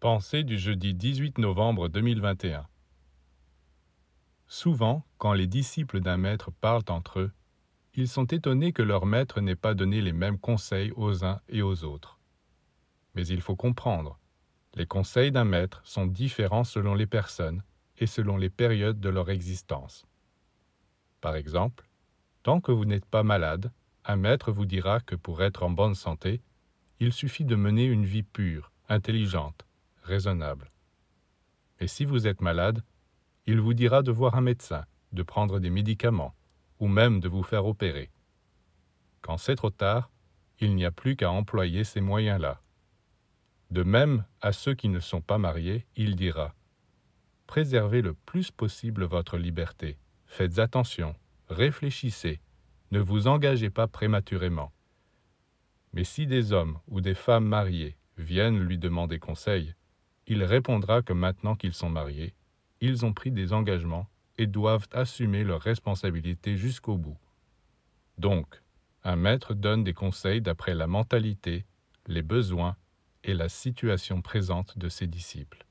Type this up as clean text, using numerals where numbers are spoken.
Pensée du jeudi 18 novembre 2021. Souvent, quand les disciples d'un maître parlent entre eux, ils sont étonnés que leur maître n'ait pas donné les mêmes conseils aux uns et aux autres. Mais il faut comprendre, les conseils d'un maître sont différents selon les personnes et selon les périodes de leur existence. Par exemple, tant que vous n'êtes pas malade, un maître vous dira que pour être en bonne santé, il suffit de mener une vie pure, intelligente, raisonnable. Et si vous êtes malade, il vous dira de voir un médecin, de prendre des médicaments, ou même de vous faire opérer. Quand c'est trop tard, il n'y a plus qu'à employer ces moyens-là. De même, à ceux qui ne sont pas mariés, il dira « Préservez le plus possible votre liberté, faites attention, réfléchissez, ne vous engagez pas prématurément. » Mais si des hommes ou des femmes mariés viennent lui demander conseil, il répondra que maintenant qu'ils sont mariés, ils ont pris des engagements et doivent assumer leurs responsabilités jusqu'au bout. Donc, un maître donne des conseils d'après la mentalité, les besoins et la situation présente de ses disciples.